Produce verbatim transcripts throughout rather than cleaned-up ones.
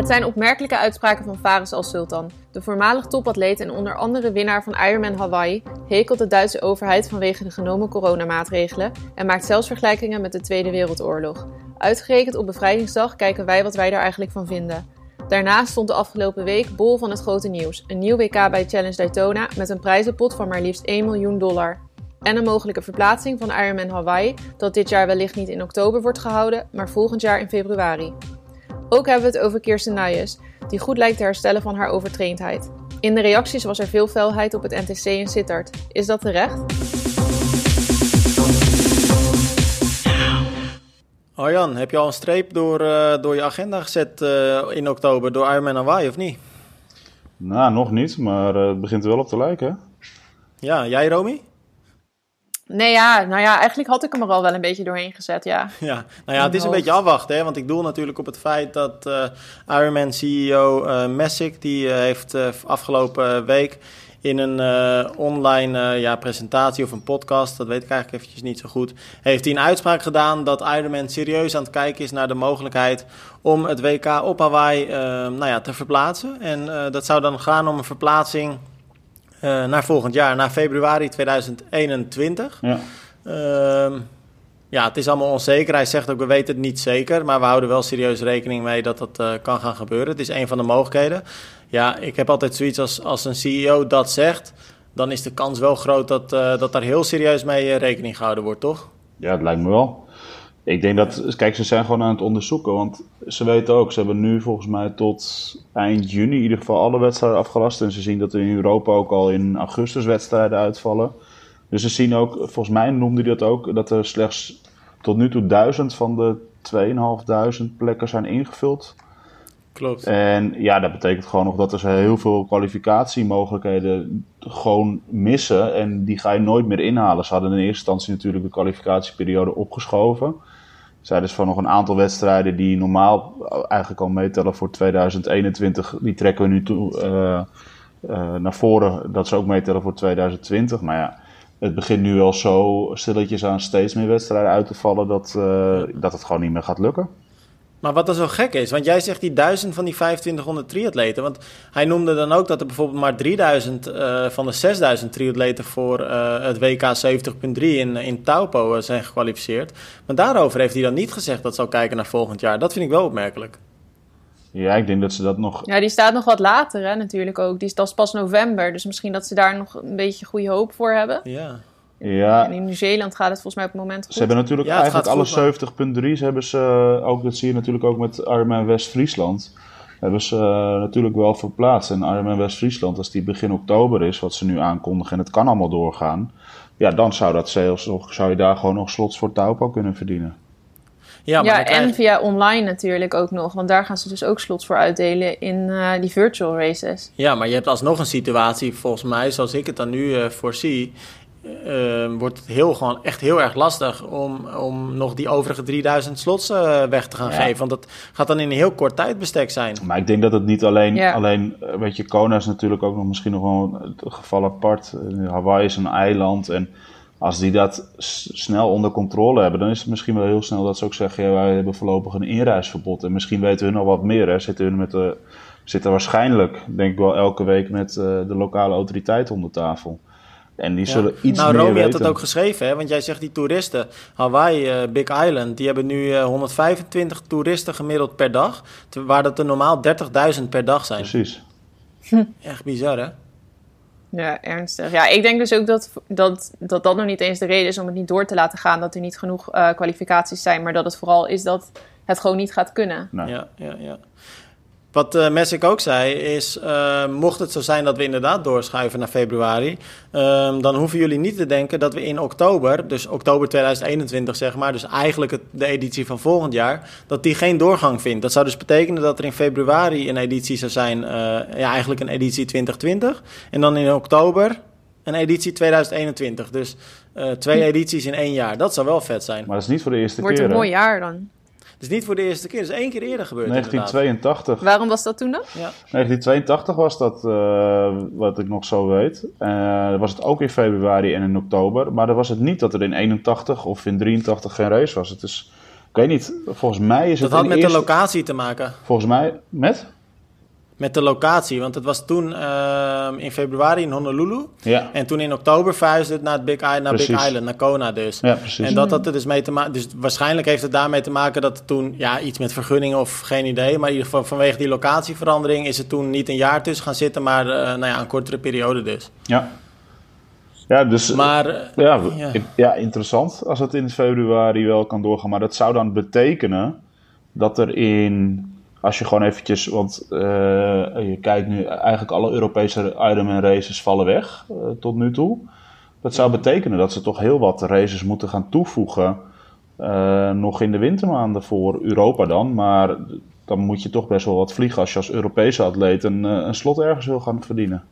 Het zijn opmerkelijke uitspraken van Faris Al-Sultan. De voormalig topatleet en onder andere winnaar van Ironman Hawaii hekelt de Duitse overheid vanwege de genomen coronamaatregelen en maakt zelfs vergelijkingen met de Tweede Wereldoorlog. Uitgerekend op Bevrijdingsdag kijken wij wat wij daar eigenlijk van vinden. Daarnaast stond de afgelopen week bol van het grote nieuws. Een nieuw W K bij Challenge Daytona met een prijzenpot van maar liefst één miljoen dollar. En een mogelijke verplaatsing van Ironman Hawaii, dat dit jaar wellicht niet in oktober wordt gehouden, maar volgend jaar in februari. Ook hebben we het over Kirsten Nuyes, die goed lijkt te herstellen van haar overtraindheid. In de reacties was er veel felheid op het N T C in Sittard. Is dat terecht? Oh Jan, heb je al een streep door, uh, door je agenda gezet uh, in oktober door Ironman Hawaii, of niet? Nou, nog niet, maar uh, het begint er wel op te lijken. Ja, jij Romy? Nee, ja, nou ja, eigenlijk had ik hem er al wel een beetje doorheen gezet, ja. Ja, nou ja, het is een beetje afwachten, hè, want ik doel natuurlijk op het feit dat uh, Ironman C E O uh, Messick, die uh, heeft uh, afgelopen week in een uh, online uh, ja, presentatie of een podcast, dat weet ik eigenlijk eventjes niet zo goed, heeft hij een uitspraak gedaan dat Ironman serieus aan het kijken is naar de mogelijkheid om het W K op Hawaii uh, nou ja, te verplaatsen. En uh, dat zou dan gaan om een verplaatsing Uh, naar volgend jaar, naar februari tweeduizend eenentwintig. Ja. Uh, ja, het is allemaal onzeker. Hij zegt ook, we weten het niet zeker, maar we houden wel serieus rekening mee dat dat uh, kan gaan gebeuren. Het is een van de mogelijkheden. Ja, ik heb altijd zoiets als, als een C E O dat zegt, dan is de kans wel groot dat, uh, dat daar heel serieus mee uh, rekening gehouden wordt, toch? Ja, dat lijkt me wel. Ik denk dat, kijk, ze zijn gewoon aan het onderzoeken, want ze weten ook, ze hebben nu volgens mij tot eind juni in ieder geval alle wedstrijden afgelast. En ze zien dat er in Europa ook al in augustus wedstrijden uitvallen. Dus ze zien ook, volgens mij noemde hij dat ook, dat er slechts tot nu toe duizend van de tweeduizend vijfhonderd plekken zijn ingevuld. Klopt. En ja, dat betekent gewoon nog dat er heel veel kwalificatiemogelijkheden gewoon missen. En die ga je nooit meer inhalen. Ze hadden in eerste instantie natuurlijk de kwalificatieperiode opgeschoven. Er zijn dus van nog een aantal wedstrijden die normaal eigenlijk al meetellen voor tweeduizend eenentwintig. Die trekken we nu toe, uh, uh, naar voren dat ze ook meetellen voor tweeduizend twintig. Maar ja, het begint nu al zo stilletjes aan steeds meer wedstrijden uit te vallen dat, uh, dat het gewoon niet meer gaat lukken. Maar wat dan zo gek is, want jij zegt die duizend van die vijfentwintighonderd triatleten. Want hij noemde dan ook dat er bijvoorbeeld maar drieduizend uh, van de zesduizend triatleten voor uh, het W K zeventig punt drie in, in Taupo uh, zijn gekwalificeerd. Maar daarover heeft hij dan niet gezegd dat ze al kijken naar volgend jaar. Dat vind ik wel opmerkelijk. Ja, ik denk dat ze dat nog... Ja, die staat nog wat later hè, natuurlijk ook. Die is, dat is pas november, dus misschien dat ze daar nog een beetje goede hoop voor hebben. Ja. Ja. En in Nieuw-Zeeland gaat het volgens mij op het moment goed. Ze hebben natuurlijk ja, eigenlijk alle zeventig punt drie. Ze hebben ze ook, dat zie je natuurlijk ook met Armin West-Friesland. Hebben ze uh, natuurlijk wel verplaatst. En Armin West-Friesland, als die begin oktober is, wat ze nu aankondigen, en het kan allemaal doorgaan. Ja, dan zou, dat sales, zou je daar gewoon nog slots voor Taupo kunnen verdienen. Ja, maar ja en krijg... via online natuurlijk ook nog. Want daar gaan ze dus ook slots voor uitdelen in uh, die virtual races. Ja, maar je hebt alsnog een situatie, volgens mij, zoals ik het dan nu uh, voorzie. Uh, wordt het heel, gewoon echt heel erg lastig om, om nog die overige drieduizend slots uh, weg te gaan ja. geven. Want dat gaat dan in een heel kort tijdbestek zijn. Maar ik denk dat het niet alleen... Ja. alleen weet je, Kona is natuurlijk ook nog misschien nog wel het geval apart. Hawaii is een eiland. En als die dat s- snel onder controle hebben, dan is het misschien wel heel snel dat ze ook zeggen, ja, wij hebben voorlopig een inreisverbod. En misschien weten hun al wat meer. Hè. Zitten hun met de, zitten waarschijnlijk, denk ik wel, elke week met uh, de lokale autoriteit om de tafel. En die zullen ja. iets nou, meer Romy weten. Had het ook geschreven, hè? Want jij zegt die toeristen. Hawaii, uh, Big Island, die hebben nu uh, honderdvijfentwintig toeristen gemiddeld per dag. Te, waar dat er normaal dertigduizend per dag zijn. Precies. Hm. Echt bizar, hè? Ja, ernstig. Ja, ik denk dus ook dat dat, dat dat nog niet eens de reden is om het niet door te laten gaan. Dat er niet genoeg uh, kwalificaties zijn. Maar dat het vooral is dat het gewoon niet gaat kunnen. Nou. Ja, ja, ja. Wat uh, Messick ook zei is, uh, mocht het zo zijn dat we inderdaad doorschuiven naar februari, um, dan hoeven jullie niet te denken dat we in oktober, dus oktober tweeduizend eenentwintig zeg maar, dus eigenlijk het, de editie van volgend jaar, dat die geen doorgang vindt. Dat zou dus betekenen dat er in februari een editie zou zijn, uh, ja eigenlijk een editie twintig twintig, en dan in oktober een editie tweeduizend eenentwintig. Dus uh, twee edities in één jaar, dat zou wel vet zijn. Maar dat is niet voor de eerste keer. Wordt een mooi jaar dan. Het is dus niet voor de eerste keer, het is één keer eerder gebeurd. negentien tweeëntachtig. Inderdaad. Waarom was dat toen dan? Ja. negentien tweeëntachtig was dat, uh, wat ik nog zo weet. Uh, was het ook in februari en in oktober. Maar dan was het niet dat er in eenentachtig of in drieëntachtig geen race was. Het is Ik weet niet, volgens mij is het... Dat had met eerste... de locatie te maken. Volgens mij, met? Met de locatie, want het was toen uh, in februari in Honolulu. Ja. En toen in oktober verhuisde het naar, het Big, I- naar Big Island, naar Kona dus. Ja, precies. En dat had er dus mee te maken... Dus waarschijnlijk heeft het daarmee te maken dat het toen... Ja, iets met vergunningen of geen idee. Maar in ieder geval vanwege die locatieverandering... is het toen niet een jaar tussen gaan zitten... maar uh, nou ja, een kortere periode dus. Ja. Ja, dus maar, ja, ja. ja, interessant als het in februari wel kan doorgaan. Maar dat zou dan betekenen dat er in... Als je gewoon eventjes... Want uh, je kijkt nu... Eigenlijk alle Europese Ironman races vallen weg uh, tot nu toe. Dat zou betekenen dat ze toch heel wat races moeten gaan toevoegen. Uh, nog in de wintermaanden voor Europa dan. Maar dan moet je toch best wel wat vliegen... als je als Europese atleet een, een slot ergens wil gaan verdienen.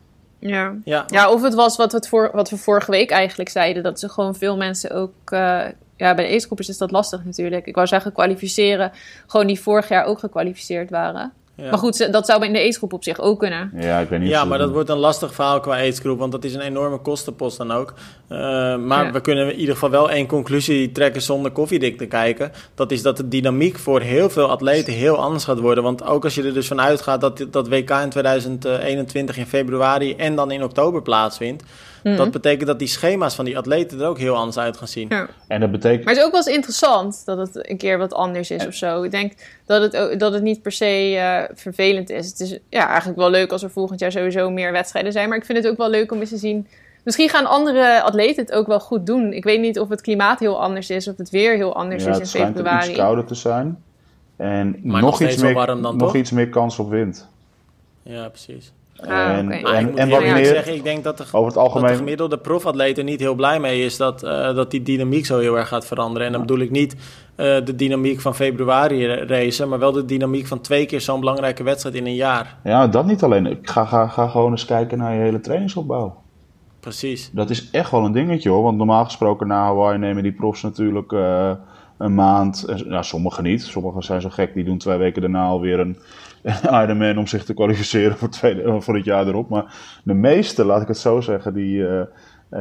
Ja, ja. ja of het was wat we, voor, wat we vorige week eigenlijk zeiden. Dat ze gewoon veel mensen ook... Uh, ja, bij de age-groepers is dat lastig natuurlijk. Ik wou zeggen kwalificeren. Gewoon die vorig jaar ook gekwalificeerd waren. Ja. Maar goed, dat zou bij de age-groep op zich ook kunnen. Ja, ik weet niet ja maar doen. Dat wordt een lastig verhaal qua age-groep. Want dat is een enorme kostenpost dan ook. Uh, maar ja. we kunnen in ieder geval wel één conclusie trekken zonder koffiedik te kijken. Dat is dat de dynamiek voor heel veel atleten heel anders gaat worden. Want ook als je er dus van uitgaat dat dat W K in tweeduizend eenentwintig in februari en dan in oktober plaatsvindt. Mm-hmm. Dat betekent dat die schema's van die atleten er ook heel anders uit gaan zien. Ja. En dat betekent... Maar het is ook wel eens interessant dat het een keer wat anders is en... of zo. Ik denk dat het, ook, dat het niet per se uh, vervelend is. Het is ja, eigenlijk wel leuk als er volgend jaar sowieso meer wedstrijden zijn. Maar ik vind het ook wel leuk om eens te zien... Misschien gaan andere atleten het ook wel goed doen. Ik weet niet of het klimaat heel anders is of het weer heel anders ja, is in februari. Ja, het schijnt iets kouder te zijn. En nog, nog, iets, meer, dan nog dan iets meer kans op wind. Ja, precies. Ah, okay. en, ah, en, en wat meer, zeggen, ik denk dat de, over het algemeen... dat de gemiddelde profatleet er niet heel blij mee is dat, uh, dat die dynamiek zo heel erg gaat veranderen. En dan bedoel ik niet uh, de dynamiek van februari racen, maar wel de dynamiek van twee keer zo'n belangrijke wedstrijd in een jaar. Ja, dat niet alleen. Ik ga, ga, ga gewoon eens kijken naar je hele trainingsopbouw. Precies. Dat is echt wel een dingetje hoor, want normaal gesproken na Hawaii nemen die profs natuurlijk uh, een maand. En, nou, sommigen niet. Sommigen zijn zo gek, die doen twee weken daarna alweer een... Ironman om zich te kwalificeren voor, tweede, voor het jaar erop. Maar de meeste, laat ik het zo zeggen, die, uh,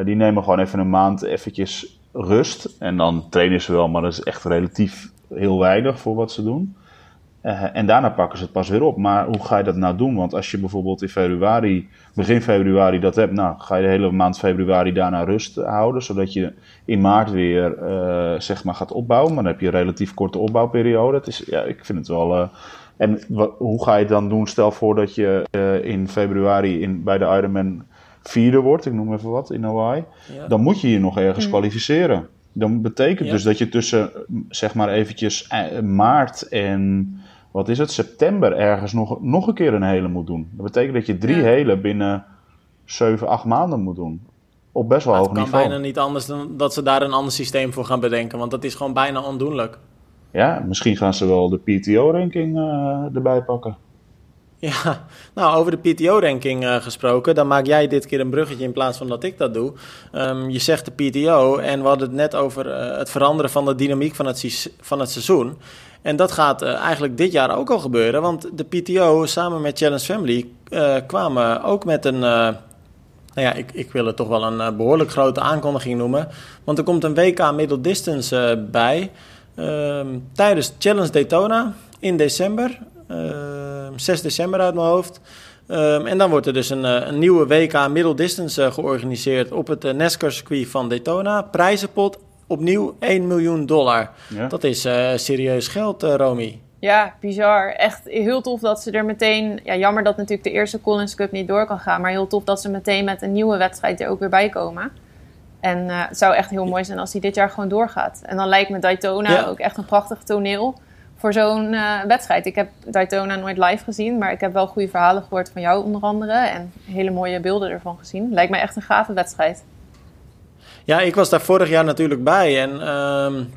die nemen gewoon even een maand eventjes rust. En dan trainen ze wel, maar dat is echt relatief heel weinig voor wat ze doen. Uh, en daarna pakken ze het pas weer op. Maar hoe ga je dat nou doen? Want als je bijvoorbeeld in februari, begin februari dat hebt, nou ga je de hele maand februari daarna rust houden. Zodat je in maart weer uh, zeg maar gaat opbouwen. Maar dan heb je een relatief korte opbouwperiode. Het is, ja, ik vind het wel... Uh, En wat, hoe ga je het dan doen? Stel voor dat je uh, in februari in, bij de Ironman vierde wordt, ik noem even wat, in Hawaii. Ja. Dan moet je je nog ergens mm. kwalificeren. Dan betekent ja. dus dat je tussen, zeg maar eventjes, uh, maart en, wat is het, september ergens nog, nog een keer een hele moet doen. Dat betekent dat je drie ja. hele binnen zeven, acht maanden moet doen. Op best wel hoog niveau. Het kan bijna niet anders dan dat ze daar een ander systeem voor gaan bedenken, want dat is gewoon bijna ondoenlijk. Ja, misschien gaan ze wel de P T O-ranking uh, erbij pakken. Ja, nou over de P T O-ranking uh, gesproken, dan maak jij dit keer een bruggetje in plaats van dat ik dat doe. Um, je zegt de P T O en we hadden het net over uh, het veranderen van de dynamiek van het, van het seizoen. En dat gaat uh, eigenlijk dit jaar ook al gebeuren, want de P T O samen met Challenge Family uh, kwamen ook met een... Uh, Nou ja, ik, ik wil het toch wel een uh, behoorlijk grote aankondiging noemen, want er komt een W K Middle Distance uh, bij... Um, tijdens Challenge Daytona in december, um, zes december uit mijn hoofd. Um, en dan wordt er dus een, een nieuwe W K Middle Distance uh, georganiseerd op het uh, NASCAR circuit van Daytona. Prijzenpot opnieuw één miljoen dollar. Ja. Dat is uh, serieus geld, uh, Romy. Ja, bizar. Echt heel tof dat ze er meteen... Ja, jammer dat natuurlijk de eerste Collins Cup niet door kan gaan, maar heel tof dat ze meteen met een nieuwe wedstrijd er ook weer bij komen. En uh, het zou echt heel mooi zijn als die dit jaar gewoon doorgaat. En dan lijkt me Daytona ja. ook echt een prachtig toneel voor zo'n uh, wedstrijd. Ik heb Daytona nooit live gezien, maar ik heb wel goede verhalen gehoord van jou onder andere. En hele mooie beelden ervan gezien. Lijkt me echt een gave wedstrijd. Ja, ik was daar vorig jaar natuurlijk bij en... Um...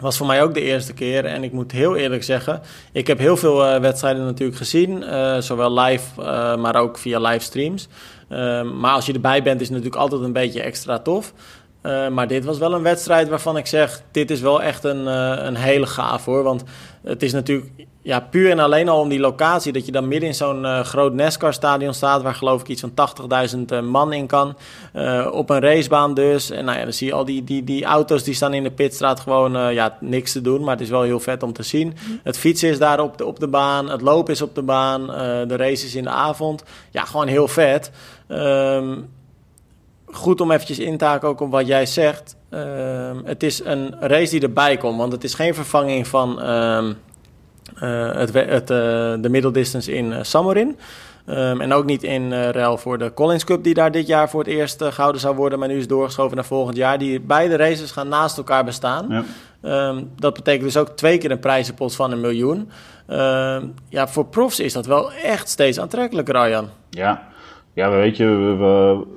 was voor mij ook de eerste keer. En ik moet heel eerlijk zeggen, ik heb heel veel uh, wedstrijden natuurlijk gezien. Uh, zowel live, uh, maar ook via livestreams. Uh, maar als je erbij bent, is het natuurlijk altijd een beetje extra tof. Uh, maar dit was wel een wedstrijd waarvan ik zeg, dit is wel echt een, uh, een hele gaaf hoor. Want het is natuurlijk ja, puur en alleen al om die locatie. Dat je dan midden in zo'n uh, groot NASCAR stadion staat, waar geloof ik iets van tachtigduizend uh, man in kan. Uh, op een racebaan dus. En nou ja, dan zie je al die, die, die auto's die staan in de pitstraat gewoon uh, ja, niks te doen. Maar het is wel heel vet om te zien. Mm. Het fietsen is daar op de, op de baan. Het lopen is op de baan. Uh, de race is in de avond. Ja, gewoon heel vet. Um, Goed om eventjes in te haken ook op wat jij zegt. Uh, het is een race die erbij komt. Want het is geen vervanging van uh, uh, het, het, uh, de middeldistance in uh, Samorin. Um, en ook niet in uh, ruil voor de Collins Cup die daar dit jaar voor het eerst uh, gehouden zou worden. Maar nu is doorgeschoven naar volgend jaar. Die beide races gaan naast elkaar bestaan. Ja. Um, dat betekent dus ook twee keer een prijzenpot van een miljoen. Um, ja, voor profs is dat wel echt steeds aantrekkelijker, Arjan. Ja. Ja, weet je, we,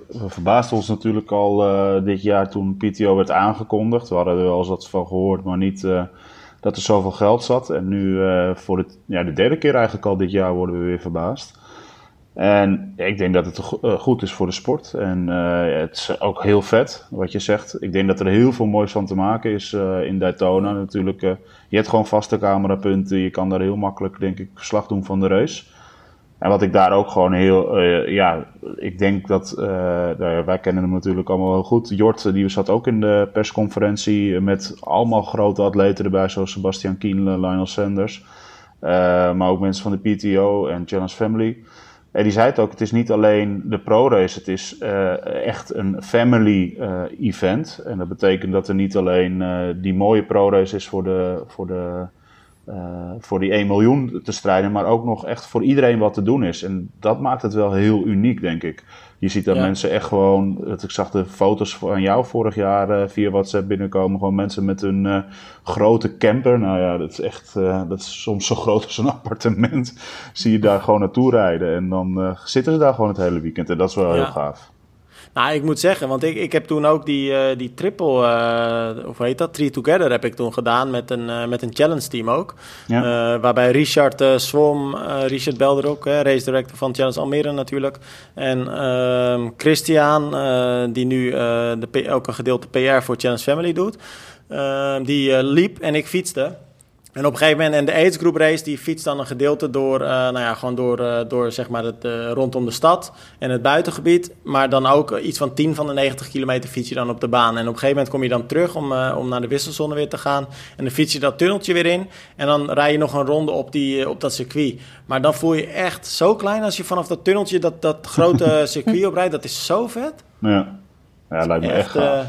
we verbaasden ons natuurlijk al uh, dit jaar toen P T O werd aangekondigd. We hadden er wel eens wat van gehoord, maar niet uh, dat er zoveel geld zat. En nu uh, voor het, ja, de derde keer eigenlijk al dit jaar worden we weer verbaasd. En ja, ik denk dat het go- uh, goed is voor de sport. En uh, het is ook heel vet wat je zegt. Ik denk dat er heel veel moois van te maken is uh, in Daytona natuurlijk. Uh, je hebt gewoon vaste camerapunten. Je kan daar heel makkelijk, denk ik, verslag doen van de race. En wat ik daar ook gewoon heel, uh, ja, ik denk dat, uh, nou ja, wij kennen hem natuurlijk allemaal wel goed. Jort, die zat ook in de persconferentie met allemaal grote atleten erbij, zoals Sebastian Kienle, Lionel Sanders. Uh, maar ook mensen van de P T O en Challenge Family. En die zei het ook, het is niet alleen de pro-race, het is uh, echt een family uh, event. En dat betekent dat er niet alleen uh, die mooie pro-race is voor de... Voor de Uh, voor die één miljoen te strijden, maar ook nog echt voor iedereen wat te doen is. En dat maakt het wel heel uniek, denk ik. Je ziet dat ja. mensen echt gewoon... Dat ik zag de foto's van jou vorig jaar uh, via WhatsApp binnenkomen. Gewoon mensen met hun uh, grote camper. Nou ja, dat is echt... Uh, dat is soms zo groot als een appartement. Zie je daar gewoon naartoe rijden. En dan uh, zitten ze daar gewoon het hele weekend. En dat is wel ja. heel gaaf. Nou, ik moet zeggen, want ik, ik heb toen ook die, uh, die triple, uh, hoe heet dat, Three Together heb ik toen gedaan met een, uh, met een challenge team ook. Ja. Uh, waarbij Richard uh, Swom, uh, Richard Belder ook, hè, race director van Challenge Almere natuurlijk. En uh, Christian, uh, die nu uh, de P- ook een gedeelte P R voor Challenge Family doet, uh, die uh, liep en ik fietste. En op een gegeven moment, en de Aids Group race, die fietst dan een gedeelte door, uh, nou ja, gewoon door, uh, door zeg maar het, uh, rondom de stad en het buitengebied. Maar dan ook iets van tien van de negentig kilometer fiets je dan op de baan. En op een gegeven moment kom je dan terug om, uh, om naar de wisselzone weer te gaan. En dan fiets je dat tunneltje weer in en dan rij je nog een ronde op, die, uh, op dat circuit. Maar dan voel je echt zo klein als je vanaf dat tunneltje dat, dat grote circuit oprijdt. Dat is zo vet. Ja, ja lijkt me echt gaaf.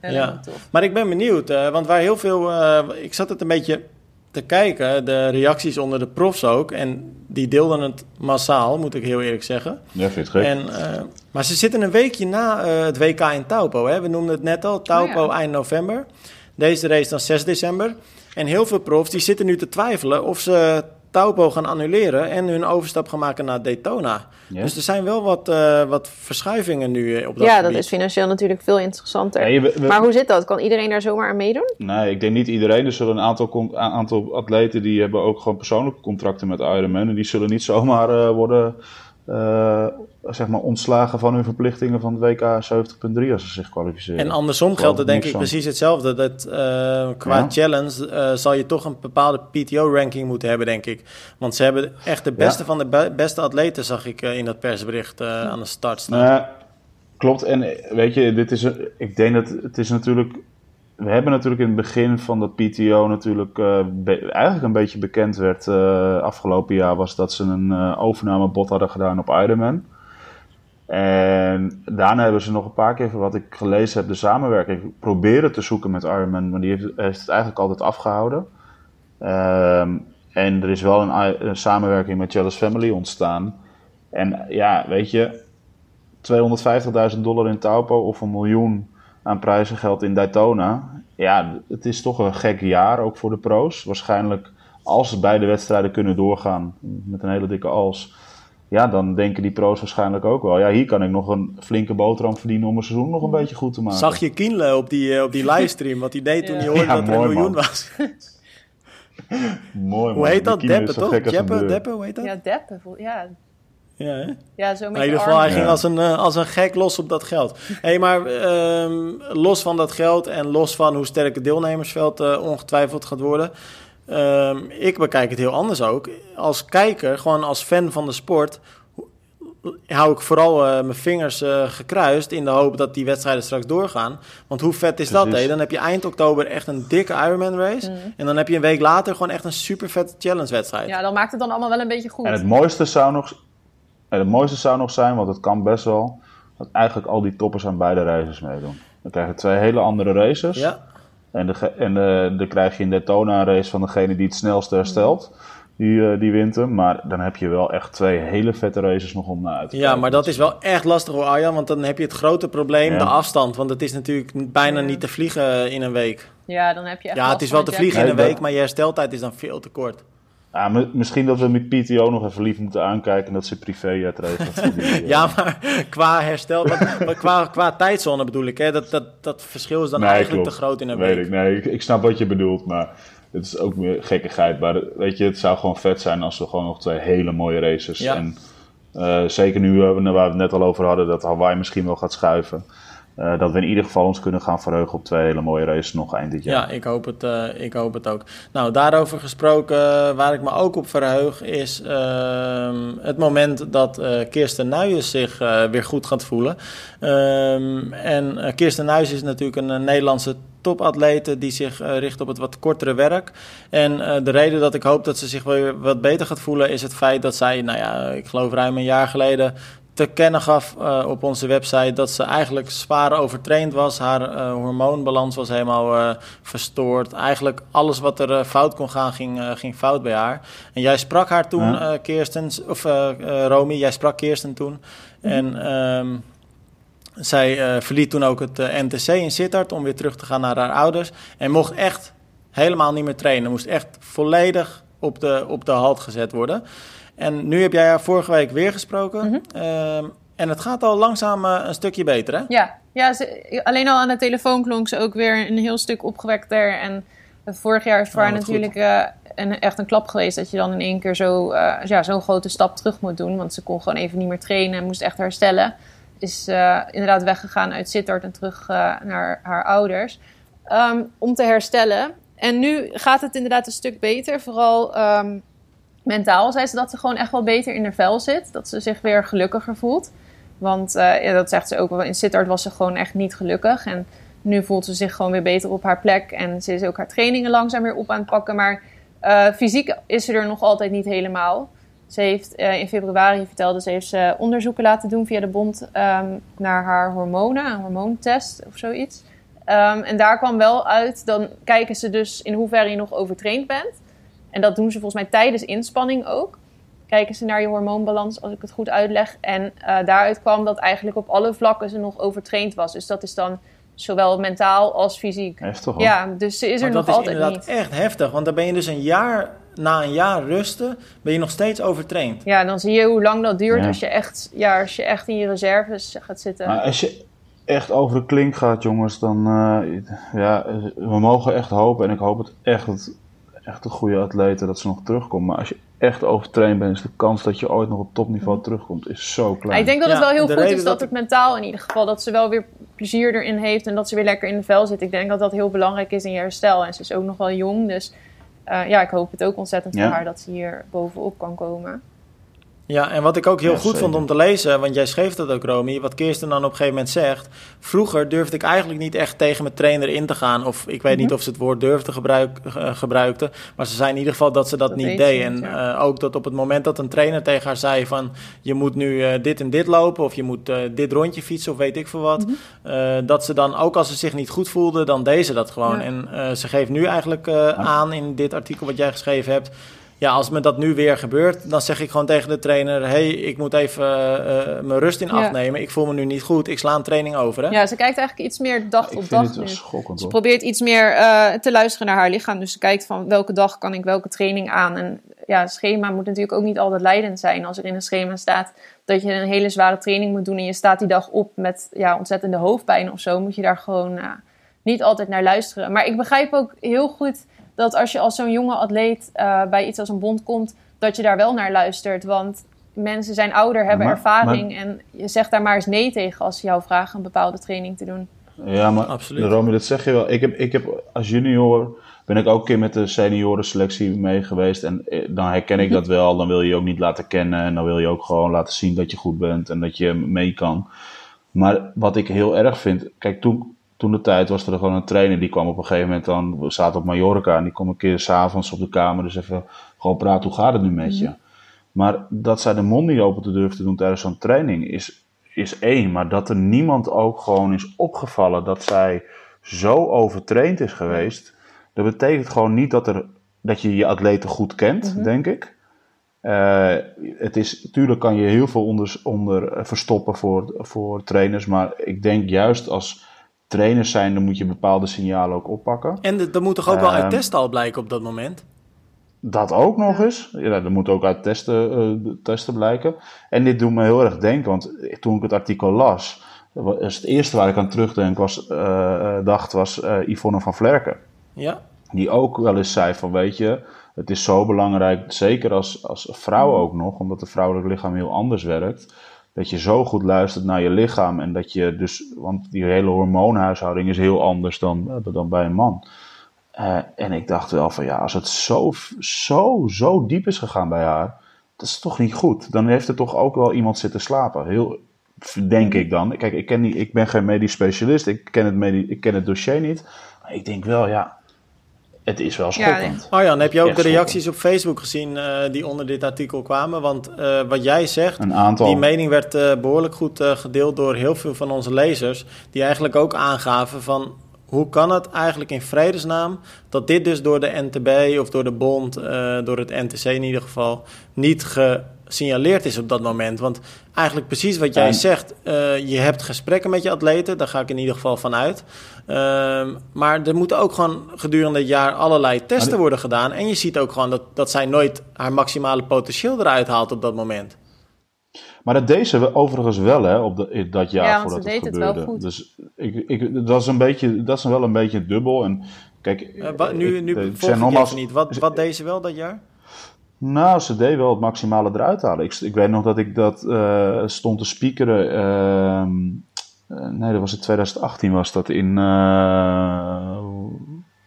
Uh, ja, ja. Maar ik ben benieuwd, uh, want waar heel veel... Uh, ik zat het een beetje... te kijken, de reacties onder de profs ook. En die deelden het massaal, moet ik heel eerlijk zeggen. Ja, vind je het gek? En, uh, maar ze zitten een weekje na uh, het W K in Taupo. Hè? We noemden het net al, Taupo oh, ja. eind november. Deze race dan zes december. En heel veel profs die zitten nu te twijfelen of ze Taupo gaan annuleren en hun overstap gaan maken naar Daytona. Yes. Dus er zijn wel wat, uh, wat verschuivingen nu op dat Ja, gebied. Dat is financieel natuurlijk veel interessanter. Ja, be- be- maar hoe zit dat? Kan iedereen daar zomaar aan meedoen? Nee, ik denk niet iedereen. Er zullen een aantal, con- aantal atleten die hebben ook gewoon persoonlijke contracten met Ironman. En die zullen niet zomaar uh, worden uh, zeg maar ontslagen van hun verplichtingen van het W K zeventig punt drie als ze zich kwalificeren. En andersom geldt het denk ik precies hetzelfde. Dat uh, qua ja. challenge uh, zal je toch een bepaalde P T O-ranking moeten hebben, denk ik. Want ze hebben echt de beste ja. van de be- beste atleten, zag ik uh, in dat persbericht uh, aan de start staan. Uh, klopt. En weet je, dit is, een, ik denk dat het is natuurlijk... We hebben natuurlijk in het begin van dat P T O natuurlijk uh, be- eigenlijk een beetje bekend werd uh, afgelopen jaar was dat ze een uh, overnamebod hadden gedaan op Ironman. En daarna hebben ze nog een paar keer, wat ik gelezen heb, de samenwerking proberen te zoeken met Ironman, maar die heeft, heeft het eigenlijk altijd afgehouden. Um, en er is wel een, een samenwerking met Challenge Family ontstaan. En ja, weet je, tweehonderdvijftigduizend dollar in Taupo of een miljoen aan prijzengeld in Daytona. Ja, het is toch een gek jaar, ook voor de pro's. Waarschijnlijk, als ze beide wedstrijden kunnen doorgaan, met een hele dikke als, ja, dan denken die pro's waarschijnlijk ook wel, ja, hier kan ik nog een flinke boterham verdienen om een seizoen nog een beetje goed te maken. Zag je Kienle op die, op die livestream, wat hij deed toen hij hoorde ja, dat er een miljoen man. was? mooi man. Hoe heet dat? Deppen, toch? Deppen, hoe heet dat? Ja, Deppen. Ja, Ja, hè? Ja, zo met in ieder geval, hij ging ja. als, een, als een gek los op dat geld. Hey, maar um, los van dat geld en los van hoe sterk het deelnemersveld uh, ongetwijfeld gaat worden... Um, ik bekijk het heel anders ook. Als kijker, gewoon als fan van de sport... hou ik vooral uh, mijn vingers uh, gekruist... in de hoop dat die wedstrijden straks doorgaan. Want hoe vet is dat, hè? Dan heb je eind oktober echt een dikke Ironman race... Mm. En dan heb je een week later gewoon echt een super vette challenge wedstrijd. Ja, dan maakt het dan allemaal wel een beetje goed. En het mooiste zou nog... En het mooiste zou nog zijn, want het kan best wel... dat eigenlijk al die toppers aan beide races meedoen. Dan krijg je twee hele andere races. Ja. En dan de, en de, de krijg je in Daytona een race van degene die het snelste herstelt. Die, die wint hem. Maar dan heb je wel echt twee hele vette races nog om naar uit te kijken. Ja, maar dat is wel echt lastig hoor, Arjan. Want dan heb je het grote probleem, ja. de afstand. Want het is natuurlijk bijna niet te vliegen in een week. Ja, dan heb je echt ja het is wel te vliegen in een week, maar je hersteltijd is dan veel te kort. Ja, misschien dat we met P T O nog even lief moeten aankijken... dat ze privé het regelt. Ja, maar qua herstel... Wat, qua, qua tijdzone bedoel ik, hè? Dat, dat, dat verschil is dan nee, eigenlijk klopt. te groot in een week. Weet ik, nee, ik, ik snap wat je bedoelt, maar... het is ook meer gekkigheid. Maar weet je, het zou gewoon vet zijn als we gewoon nog twee hele mooie races... Ja. En uh, zeker nu, uh, waar we het net al over hadden... dat Hawaii misschien wel gaat schuiven... Uh, dat we in ieder geval ons kunnen gaan verheugen op twee hele mooie races nog eind dit jaar. Ja, ik hoop het, uh, ik hoop het ook. Nou, daarover gesproken, uh, waar ik me ook op verheug... is uh, het moment dat uh, Kirsten Nuyes zich uh, weer goed gaat voelen. Um, en uh, Kirsten Nuyes is natuurlijk een uh, Nederlandse topatleten die zich uh, richt op het wat kortere werk. En uh, de reden dat ik hoop dat ze zich weer wat beter gaat voelen... is het feit dat zij, nou ja, ik geloof ruim een jaar geleden... te kennen gaf uh, op onze website dat ze eigenlijk zwaar overtraind was. Haar uh, hormoonbalans was helemaal uh, verstoord. Eigenlijk alles wat er uh, fout kon gaan, ging, uh, ging fout bij haar. En jij sprak haar toen, ja. uh, Kirsten, of uh, uh, Romy, jij sprak Kirsten toen. Mm. En um, zij uh, verliet toen ook het uh, N T C in Sittard om weer terug te gaan naar haar ouders. En mocht echt helemaal niet meer trainen. Moest echt volledig op de, op de halt gezet worden. En nu heb jij haar vorige week weer gesproken. Mm-hmm. Um, en het gaat al langzaam uh, een stukje beter, hè? Ja, ja ze, alleen al aan de telefoon klonk ze ook weer een heel stuk opgewekter. En vorig jaar is het voor haar natuurlijk uh, een, echt een klap geweest... dat je dan in één keer zo, uh, ja, zo'n grote stap terug moet doen. Want ze kon gewoon even niet meer trainen en moest echt herstellen. Is uh, inderdaad weggegaan uit Sittard en terug uh, naar haar ouders. Um, om te herstellen. En nu gaat het inderdaad een stuk beter. Vooral... Um, mentaal zei ze dat ze gewoon echt wel beter in haar vel zit. Dat ze zich weer gelukkiger voelt. Want uh, ja, dat zegt ze ook wel. In Sittard was ze gewoon echt niet gelukkig. En nu voelt ze zich gewoon weer beter op haar plek. En ze is ook haar trainingen langzaam weer op aan het pakken. Maar uh, fysiek is ze er nog altijd niet helemaal. Ze heeft uh, in februari vertelde ze heeft ze onderzoeken laten doen via de bond. Um, naar haar hormonen. Een hormoontest of zoiets. Um, en daar kwam wel uit. Dan kijken ze dus in hoeverre je nog overtraind bent. En dat doen ze volgens mij tijdens inspanning ook. Kijken ze naar je hormoonbalans, als ik het goed uitleg. En uh, daaruit kwam dat eigenlijk op alle vlakken ze nog overtraind was. Dus dat is dan zowel mentaal als fysiek. Heftig hoor. Ja, dus ze is maar er nog altijd niet. Dat is inderdaad echt heftig. Want dan ben je dus een jaar, na een jaar rusten, ben je nog steeds overtraind. Ja, dan zie je hoe lang dat duurt ja. als, je echt, ja, als je echt in je reserves gaat zitten. Maar als je... echt over de klink gaat, jongens, dan... Uh, ja, we mogen echt hopen. En ik hoop het echt... Het... echt een goede atleten dat ze nog terugkomt. Maar als je echt overtraind bent... is de kans dat je ooit nog op topniveau terugkomt... is zo klein. Ja, ik denk dat het ja, wel heel goed is dat, dat het mentaal in ieder geval... dat ze wel weer plezier erin heeft... en dat ze weer lekker in de vel zit. Ik denk dat dat heel belangrijk is in je herstel. En ze is ook nog wel jong. Dus uh, ja, ik hoop het ook ontzettend ja. voor haar... dat ze hier bovenop kan komen. Ja, en wat ik ook heel ja, goed zeker. vond om te lezen... want jij schreef dat ook, Romy... wat Kirsten dan op een gegeven moment zegt... vroeger durfde ik eigenlijk niet echt tegen mijn trainer in te gaan... of ik weet mm-hmm. niet of ze het woord durfde gebruik, uh, gebruikte... maar ze zei in ieder geval dat ze dat, dat niet deed. En ja. uh, ook dat op het moment dat een trainer tegen haar zei van... je moet nu uh, dit en dit lopen... of je moet uh, dit rondje fietsen of weet ik veel wat... Mm-hmm. Uh, dat ze dan, ook als ze zich niet goed voelde... dan deed ze dat gewoon. Ja. En uh, ze geeft nu eigenlijk uh, ja. aan in dit artikel wat jij geschreven hebt... ja, als me dat nu weer gebeurt, dan zeg ik gewoon tegen de trainer... hey, ik moet even uh, uh, mijn rust in afnemen. Ja. Ik voel me nu niet goed. Ik sla een training over, hè? Ja, ze kijkt eigenlijk iets meer dag ja, op dag nu. Schokkend, ze probeert iets meer uh, te luisteren naar haar lichaam. Dus ze kijkt van welke dag kan ik welke training aan. En ja, schema moet natuurlijk ook niet altijd leidend zijn. Als er in een schema staat dat je een hele zware training moet doen... en je staat die dag op met ja, ontzettende hoofdpijn of zo... moet je daar gewoon uh, niet altijd naar luisteren. Maar ik begrijp ook heel goed... dat als je als zo'n jonge atleet uh, bij iets als een bond komt... dat je daar wel naar luistert. Want mensen zijn ouder, hebben maar, ervaring. Maar, en je zegt daar maar eens nee tegen als ze jou vragen een bepaalde training te doen. Ja, maar absoluut. Romy, dat zeg je wel. Ik heb, ik heb als junior ben ik ook een keer met de seniorenselectie mee geweest. En dan herken ik dat wel. Dan wil je je ook niet laten kennen. En dan wil je ook gewoon laten zien dat je goed bent en dat je mee kan. Maar wat ik heel erg vind... Kijk, toen, toen de tijd was er gewoon een trainer. Die kwam op een gegeven moment dan... We zaten op Mallorca en die kwam een keer s'avonds op de kamer. Dus even gewoon praten. Hoe gaat het nu met je? Maar dat zij de mond niet open te durven te doen tijdens zo'n training is, is één. Maar dat er niemand ook gewoon is opgevallen dat zij zo overtraind is geweest... Dat betekent gewoon niet dat, er, dat je je atleten goed kent, mm-hmm. denk ik. Uh, het is, tuurlijk kan je heel veel onder, onder verstoppen voor, voor trainers. Maar ik denk juist als trainers zijn, dan moet je bepaalde signalen ook oppakken. En de, dat moet toch ook uh, wel uit testen al blijken op dat moment? Dat ook nog eens. Ja, dat moet ook uit testen, uh, testen blijken. En dit doet me heel erg denken, want toen ik het artikel las... Was het eerste waar ik aan terugdenk was, uh, dacht was uh, Yvonne van Vlerken. Ja. Die ook wel eens zei van, weet je, het is zo belangrijk, zeker als, als vrouw ook nog, omdat het vrouwelijk lichaam heel anders werkt, dat je zo goed luistert naar je lichaam en dat je dus, want die hele hormoonhuishouding is heel anders dan, dan bij een man. Uh, en ik dacht wel van, ja, als het zo, zo, zo diep is gegaan bij haar, dat is toch niet goed. Dan heeft er toch ook wel iemand zitten slapen, heel... Denk ik dan. Kijk, ik, ken niet, ik ben geen medisch specialist. Ik ken, het medie, ik ken het dossier niet. Maar ik denk wel, ja... Het is wel schokkend. Ja, oh ja, dan heb je ook de reacties schokkend. Op Facebook gezien... Uh, die onder dit artikel kwamen. Want uh, wat jij zegt... Een aantal. Die mening werd uh, behoorlijk goed uh, gedeeld... door heel veel van onze lezers... die eigenlijk ook aangaven van... hoe kan het eigenlijk in vredesnaam... dat dit dus door de N T B of door de bond... Uh, door het N T C in ieder geval... niet ge... signaleerd is op dat moment. Want eigenlijk precies wat jij en... zegt... Uh, je hebt gesprekken met je atleten... daar ga ik in ieder geval van uit. Uh, maar er moeten ook gewoon gedurende het jaar... allerlei testen die... worden gedaan. En je ziet ook gewoon dat, dat zij nooit... haar maximale potentieel eruit haalt op dat moment. Maar dat deed ze overigens wel hè, op de, in dat jaar ja, voordat het gebeurde. Ja, want ze deed het wel goed. Dus ik, ik, dat, is een beetje, dat is wel een beetje dubbel. En kijk, uh, wat, nu ik, nu ik, volg ik normaal... even niet. Wat, wat deed ze wel dat jaar? Nou, ze deed wel het maximale eruit halen. Ik, ik weet nog dat ik dat uh, stond te speakeren. Uh, uh, nee, dat was in twintig achttien was dat in... Uh,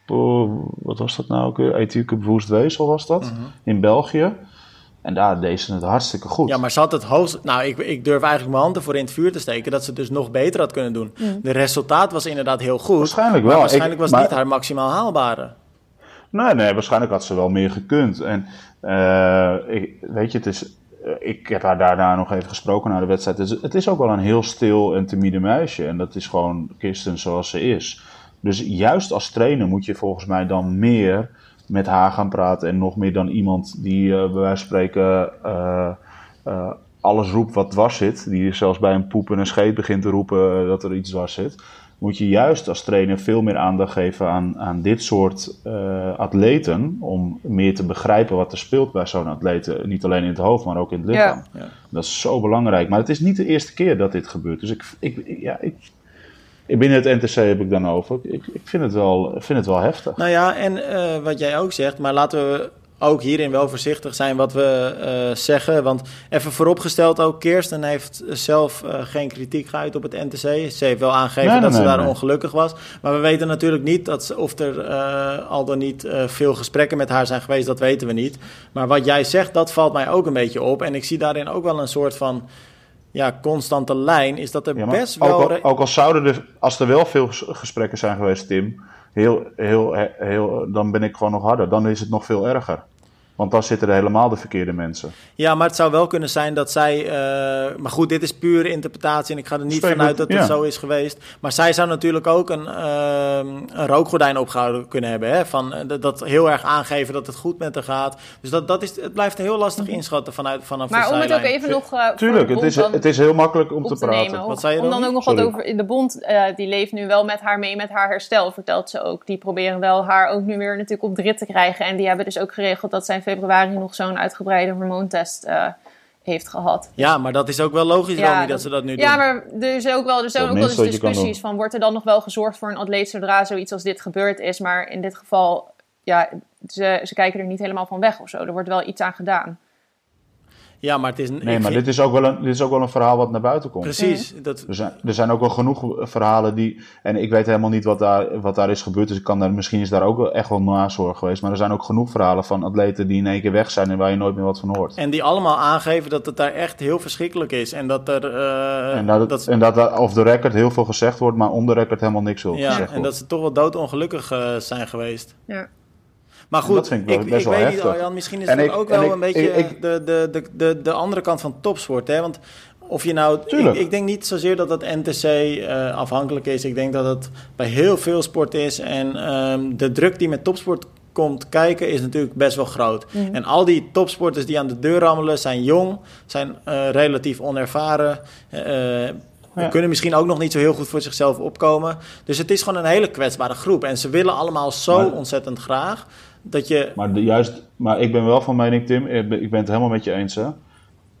oh, wat was dat nou ook weer? Ethiopië Woestwezel was dat. Mm-hmm. In België. En daar deed ze het hartstikke goed. Ja, maar ze had het hoogst... Nou, ik, ik durf eigenlijk mijn handen voor in het vuur te steken... dat ze het dus nog beter had kunnen doen. Mm. De resultaat was inderdaad heel goed. Waarschijnlijk wel. Maar waarschijnlijk ik, was het maar... niet haar maximaal haalbare. Nee, nee, waarschijnlijk had ze wel meer gekund. En uh, ik, weet je, het is, ik heb haar daarna nog even gesproken na de wedstrijd. Het is, het is ook wel een heel stil en timide meisje. En dat is gewoon Kirsten zoals ze is. Dus juist als trainer moet je volgens mij dan meer met haar gaan praten. En nog meer dan iemand die uh, bij wijze van spreken uh, uh, alles roept wat dwars zit. Die zelfs bij een poep en een scheet begint te roepen uh, dat er iets dwars zit. Moet je juist als trainer veel meer aandacht geven aan, aan dit soort uh, atleten... om meer te begrijpen wat er speelt bij zo'n atleten. Niet alleen in het hoofd, maar ook in het lichaam. Ja. Ja. Dat is zo belangrijk. Maar het is niet de eerste keer dat dit gebeurt. Dus ik, ik, ja, ik, binnen het N T C heb ik dan over. Ik, ik vind het wel, vind het wel heftig. Nou ja, en uh, wat jij ook zegt, maar laten we... ook hierin wel voorzichtig zijn wat we uh, zeggen. Want even vooropgesteld ook, Kirsten heeft zelf uh, geen kritiek geuit op het N T C. Ze heeft wel aangegeven nee, dat nee, ze daar nee. ongelukkig was. Maar we weten natuurlijk niet dat ze, of er uh, al dan niet uh, veel gesprekken met haar zijn geweest. Dat weten we niet. Maar wat jij zegt, dat valt mij ook een beetje op. En ik zie daarin ook wel een soort van... ja, constante lijn is dat er ja, best wel... Ook al, ook al zouden er, als er wel veel gesprekken zijn geweest, Tim... Heel, heel, heel, dan ben ik gewoon nog harder. Dan is het nog veel erger. Want dan zitten er helemaal de verkeerde mensen. Ja, maar het zou wel kunnen zijn dat zij... Uh, maar goed, dit is pure interpretatie... en ik ga er niet Spelen, vanuit dat ja. het zo is geweest. Maar zij zou natuurlijk ook een, uh, een rookgordijn opgehouden kunnen hebben. Hè? Van, dat, dat heel erg aangeven dat het goed met haar gaat. Dus dat, dat is, het blijft heel lastig inschatten vanuit, vanaf maar de zijlijn. Maar om het ook even nog... Uh, Tuurlijk, het is, het is heel makkelijk om te, te praten. Nemen, wat zei je om dan, dan ook nog Sorry. wat over... De bond uh, die leeft nu wel met haar mee met haar herstel, vertelt ze ook. Die proberen wel haar ook nu weer natuurlijk op de rit te krijgen. En die hebben dus ook geregeld dat zij... februari nog zo'n uitgebreide hormoontest uh, heeft gehad. Ja, maar dat is ook wel logisch, ja, Romy, dat, dat ze dat nu doen. Ja, maar er, is ook wel, er zijn dat ook wel eens discussies van... wordt er dan nog wel gezorgd voor een atleet zodra zoiets als dit gebeurd is? Maar in dit geval, ja, ze, ze kijken er niet helemaal van weg of zo. Er wordt wel iets aan gedaan. Ja, maar het is een, nee, maar vind... dit, is ook wel een, dit is ook wel een verhaal wat naar buiten komt. Precies. Ja. Dat... Er, zijn, er zijn ook wel genoeg verhalen die... En ik weet helemaal niet wat daar, wat daar is gebeurd. Dus ik kan daar, misschien is daar ook wel echt wel nazorg geweest. Maar er zijn ook genoeg verhalen van atleten die in één keer weg zijn... en waar je nooit meer wat van hoort. En die allemaal aangeven dat het daar echt heel verschrikkelijk is. En dat er... Uh, en dat, het, dat... En dat er off the record heel veel gezegd wordt... maar on the record helemaal niks wil ja, gezegd en wordt. Dat ze toch wel doodongelukkig uh, zijn geweest. Ja. Maar goed, dat vind ik, ik, best ik wel weet heftig. Niet, Arjan, misschien is en het ik, ook wel ik, een beetje ik, ik, de, de, de, de andere kant van topsport. Hè? Want of je nou, ik, ik denk niet zozeer dat het N T C uh, afhankelijk is. Ik denk dat het bij heel veel sport is. En um, de druk die met topsport komt kijken is natuurlijk best wel groot. Mm-hmm. En al die topsporters die aan de deur rammelen zijn jong, zijn uh, relatief onervaren... Uh, We ja. kunnen misschien ook nog niet zo heel goed voor zichzelf opkomen. Dus het is gewoon een hele kwetsbare groep. En ze willen allemaal zo maar, ontzettend graag dat je... Maar, de, juist, maar ik ben wel van mening, Tim, ik ben, ik ben het helemaal met je eens, hè.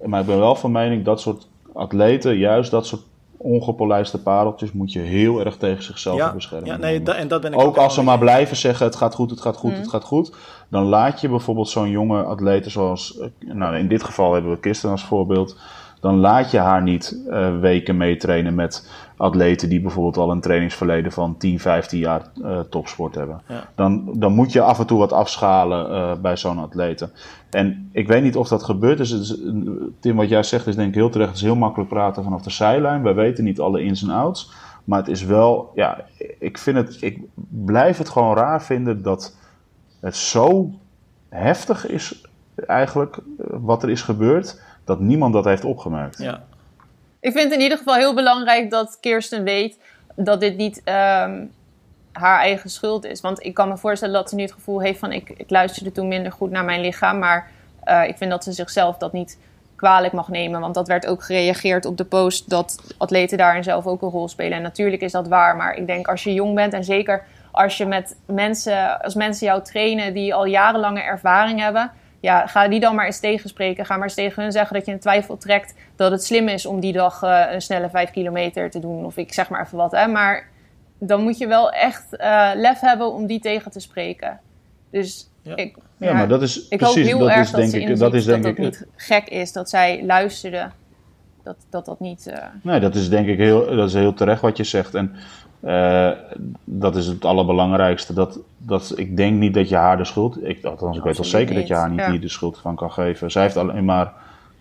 Maar ik ben wel van mening dat soort atleten, juist dat soort ongepolijste pareltjes... moet je heel erg tegen zichzelf ja, beschermen. Ja, nee, da, en dat ben ik ook, ook als ze maar blijven zeggen, het gaat goed, het gaat goed, mm. het gaat goed... dan laat je bijvoorbeeld zo'n jonge atleten zoals... Nou, in dit geval hebben we Kirsten als voorbeeld... Dan laat je haar niet uh, weken meetrainen met atleten die bijvoorbeeld al een trainingsverleden van tien, vijftien jaar uh, topsport hebben. Ja. Dan, dan moet je af en toe wat afschalen uh, bij zo'n atleten. En ik weet niet of dat gebeurt. Dus het is, Tim, wat jij zegt is denk ik heel terecht. Het is heel makkelijk praten vanaf de zijlijn. Wij weten niet alle ins en outs. Maar het is wel, ja, ik vind het, ik blijf het gewoon raar vinden dat het zo heftig is eigenlijk wat er is gebeurd. Dat niemand dat heeft opgemerkt. Ja. Ik vind het in ieder geval heel belangrijk dat Kirsten weet dat dit niet um, haar eigen schuld is. Want ik kan me voorstellen dat ze nu het gevoel heeft van... ik, ik luisterde toen minder goed naar mijn lichaam. Maar uh, ik vind dat ze zichzelf dat niet kwalijk mag nemen. Want dat werd ook gereageerd op de post dat atleten daarin zelf ook een rol spelen. En natuurlijk is dat waar. Maar ik denk als je jong bent en zeker als je met mensen, als mensen jou trainen die al jarenlange ervaring hebben... Ja, ga die dan maar eens tegenspreken. Ga maar eens tegen hun zeggen dat je in twijfel trekt... dat het slim is om die dag uh, een snelle vijf kilometer te doen. Of ik zeg maar even wat, hè. Maar dan moet je wel echt uh, lef hebben om die tegen te spreken. Dus ja. ik, ja, ja, maar dat is ik precies, hoop heel dat erg is, dat denk ze inziet dat, is, denk dat ik, dat niet gek is. Dat zij luisteren. Dat dat, dat niet... Uh... Nee, dat is denk ik heel, dat is heel terecht wat je zegt. En uh, dat is het allerbelangrijkste. Dat... Dat, ik denk niet dat je haar de schuld... Ik, althans, ik weet wel zeker dat je haar niet ja. hier de schuld van kan geven. Zij heeft alleen maar...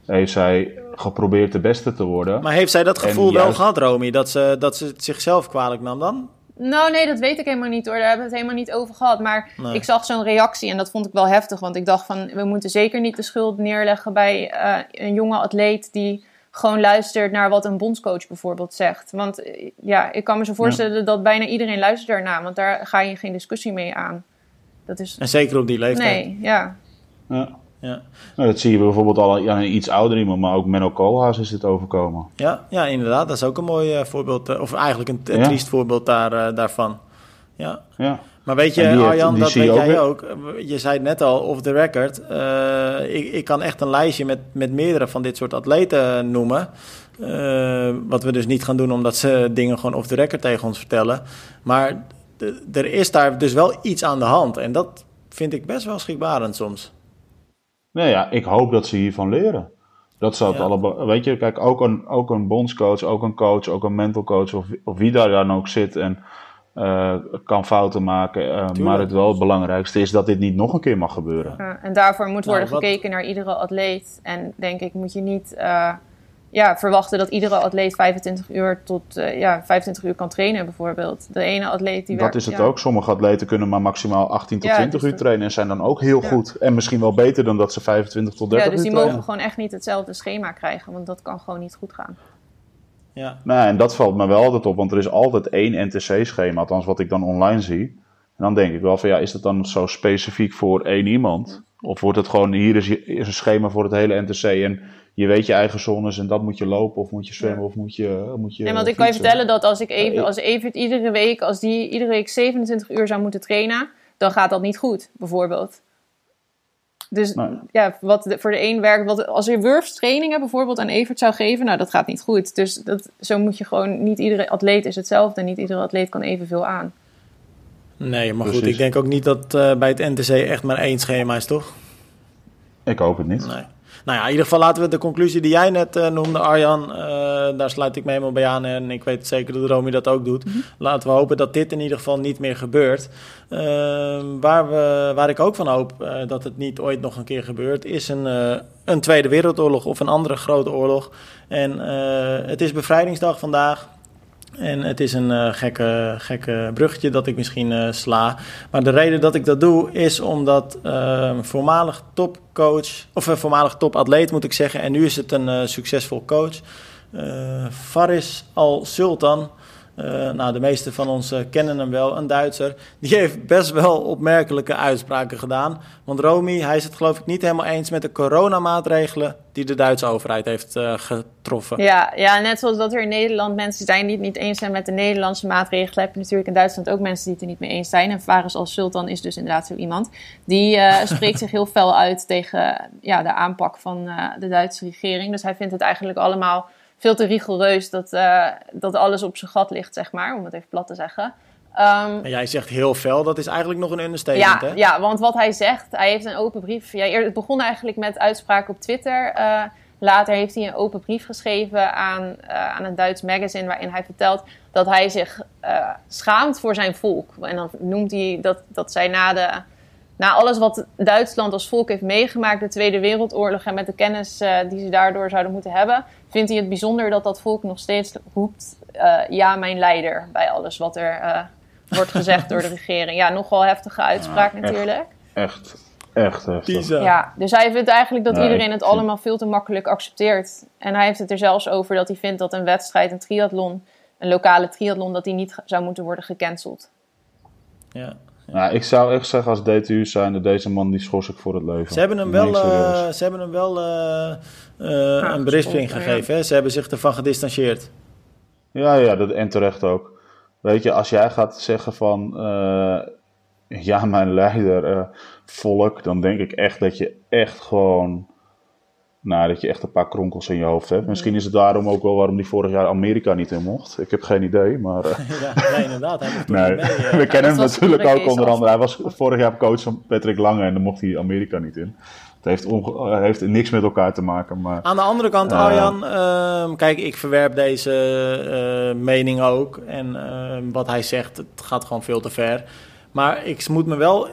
Heeft zij geprobeerd de beste te worden. Maar heeft zij dat gevoel juist... wel gehad, Romy? Dat ze, dat ze het zichzelf kwalijk nam dan? Nou, nee, dat weet ik helemaal niet hoor. Daar hebben we het helemaal niet over gehad. Maar nee. Ik zag zo'n reactie en dat vond ik wel heftig. Want ik dacht van, we moeten zeker niet de schuld neerleggen... bij uh, een jonge atleet die gewoon luistert naar wat een bondscoach bijvoorbeeld zegt. Want ja, ik kan me zo voorstellen ja. dat bijna iedereen luistert daarna. Want daar ga je geen discussie mee aan. Dat is... En zeker op die leeftijd. Nee, ja. ja. ja. Nou, dat zie je bijvoorbeeld al aan een iets ouder iemand. Maar ook Menno Koolhaas is dit overkomen. Ja, ja inderdaad. Dat is ook een mooi uh, voorbeeld. Uh, of eigenlijk een, een ja. triest voorbeeld daar, uh, daarvan. Ja. ja. Maar weet je, Arjan, dat weet jij ook. Je zei het net al, off the record. Uh, ik, ik kan echt een lijstje met, met meerdere van dit soort atleten noemen. Uh, wat we dus niet gaan doen, omdat ze dingen gewoon off the record tegen ons vertellen. Maar d- er is daar dus wel iets aan de hand. En dat vind ik best wel schrikbarend soms. Nou ja, ik hoop dat ze hiervan leren. Dat zou het ja. allemaal... Weet je, kijk, ook een, ook een bondscoach, ook een coach, ook een mental coach... of, of wie daar dan ook zit en... Uh, kan fouten maken, uh, maar het wel het belangrijkste is dat dit niet nog een keer mag gebeuren. Ja, en daarvoor moet worden nou, gekeken naar iedere atleet. En denk ik moet je niet uh, ja, verwachten dat iedere atleet vijfentwintig uur tot uh, ja, vijfentwintig uur kan trainen bijvoorbeeld. De ene atleet die dat werkt, is het ja. ook. Sommige atleten kunnen maar maximaal achttien tot twintig uur het. Trainen en zijn dan ook heel ja. goed. En misschien wel beter dan dat ze vijfentwintig tot dertig uur Ja, dus die mogen trainen. Gewoon echt niet hetzelfde schema krijgen, want dat kan gewoon niet goed gaan. Ja. Nou, en dat valt me wel altijd op, want er is altijd één N T C-schema, althans wat ik dan online zie. En dan denk ik wel van, ja, is dat dan zo specifiek voor één iemand? Of wordt het gewoon, hier is, is een schema voor het hele N T C en je weet je eigen zones en dat moet je lopen of moet je zwemmen of moet je, moet je Nee, want ik kan je vertellen dat als ik even, als even iedere week, als die iedere week zevenentwintig uur zou moeten trainen, dan gaat dat niet goed, bijvoorbeeld. Dus nee. ja, wat de, voor de een werkt... Wat, als je wurfstrainingen bijvoorbeeld aan Evert zou geven... nou, dat gaat niet goed. Dus dat, zo moet je gewoon... Niet iedere atleet is hetzelfde. Niet iedere atleet kan evenveel aan. Nee, maar Precies. goed. Ik denk ook niet dat uh, bij het N T C echt maar één schema is, toch? Ik hoop het niet. Nee. nou ja, in ieder geval laten we de conclusie die jij net uh, noemde, Arjan, uh, daar sluit ik me helemaal bij aan. En ik weet zeker dat Romy dat ook doet. Mm-hmm. Laten we hopen dat dit in ieder geval niet meer gebeurt. Uh, waar, we, waar ik ook van hoop uh, dat het niet ooit nog een keer gebeurt, is een, uh, een Tweede Wereldoorlog of een andere grote oorlog. En uh, het is Bevrijdingsdag vandaag. En het is een uh, gekke, gekke bruggetje dat ik misschien uh, sla. Maar de reden dat ik dat doe is omdat uh, voormalig topcoach... of uh, voormalig topatleet moet ik zeggen. En nu is het een uh, succesvol coach. Uh, Faris Al-Sultan. Uh, nou, de meeste van ons uh, kennen hem wel. Een Duitser. Die heeft best wel opmerkelijke uitspraken gedaan. Want Romy, hij is het geloof ik niet helemaal eens met de coronamaatregelen die de Duitse overheid heeft uh, getroffen. Ja, ja, net zoals dat er in Nederland mensen zijn die het niet eens zijn met de Nederlandse maatregelen, heb je natuurlijk in Duitsland ook mensen die het er niet mee eens zijn. En Faris Al-Sultan is dus inderdaad zo iemand. Die uh, spreekt zich heel fel uit tegen ja, de aanpak van uh, de Duitse regering. Dus hij vindt het eigenlijk allemaal veel te rigoureus dat, uh, dat alles op zijn gat ligt, zeg maar, om het even plat te zeggen. Um, jij zegt heel fel, dat is eigenlijk nog een understatement, ja, hè? Ja, want wat hij zegt, hij heeft een open brief. Ja, het begon eigenlijk met uitspraken op Twitter. Uh, later heeft hij een open brief geschreven aan, uh, aan een Duits magazine, waarin hij vertelt dat hij zich uh, schaamt voor zijn volk. En dan noemt hij dat, dat zij na de... Na alles wat Duitsland als volk heeft meegemaakt, de Tweede Wereldoorlog en met de kennis uh, die ze daardoor zouden moeten hebben, vindt hij het bijzonder dat dat volk nog steeds roept, uh, ja, mijn leider, bij alles wat er uh, wordt gezegd door de regering. Ja, nogal heftige uitspraak ja, echt, natuurlijk. Echt, echt heftig. Ja, dus hij vindt eigenlijk dat nee, iedereen het allemaal veel te makkelijk accepteert. En hij heeft het er zelfs over dat hij vindt dat een wedstrijd, een triathlon, een lokale triathlon, dat die niet zou moeten worden gecanceld. Ja. Ja. Nou, ik zou echt zeggen als D T U zijnde, deze man die schors ik voor het leven. Ze hebben hem wel, uh, ze hebben hem wel uh, uh, ja, een berisping gegeven. Ja. Hè? Ze hebben zich ervan gedistanceerd. Ja, ja dat, en terecht ook. Weet je, als jij gaat zeggen van... Uh, ja, mijn leider, uh, volk... dan denk ik echt dat je echt gewoon... Nou, dat je echt een paar kronkels in je hoofd hebt. Misschien is het daarom ook wel waarom die vorig jaar Amerika niet in mocht. Ik heb geen idee, maar... Uh... Ja, nee, inderdaad. Hij mocht nee. Mee, uh... We kennen hem natuurlijk ook onder andere. Als... Hij was vorig jaar coach van Patrick Lange en dan mocht hij Amerika niet in. Het heeft, onge... heeft niks met elkaar te maken, maar... Aan de andere kant, uh... Arjan, uh, kijk, ik verwerp deze uh, mening ook. En uh, wat hij zegt, het gaat gewoon veel te ver. Maar ik, moet me wel,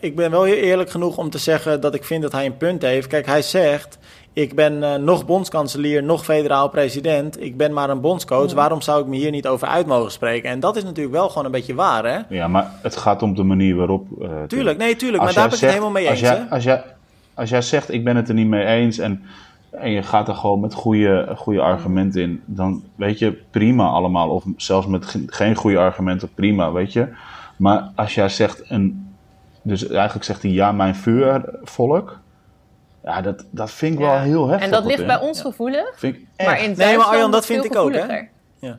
ik ben wel eerlijk genoeg om te zeggen dat ik vind dat hij een punt heeft. Kijk, hij zegt... Ik ben uh, nog bondskanselier, nog federaal president. Ik ben maar een bondscoach. Waarom zou ik me hier niet over uit mogen spreken? En dat is natuurlijk wel gewoon een beetje waar, hè? Ja, maar het gaat om de manier waarop... Uh, tuurlijk, nee, tuurlijk. Maar daar ben ik het helemaal mee eens, als jij, hè? Als jij, als jij zegt, ik ben het er niet mee eens... en, en je gaat er gewoon met goede, goede argumenten in... dan weet je, prima allemaal. Of zelfs met geen goede argumenten, prima, weet je. Maar als jij zegt... een, dus eigenlijk zegt hij, ja, mijn vuurvolk... Ja, dat, dat vind ik ja. wel heel heftig. En dat ligt in. bij ons gevoelig. Ja. Maar in nee, maar Arjan, dat vind ik ook, hè? Ja.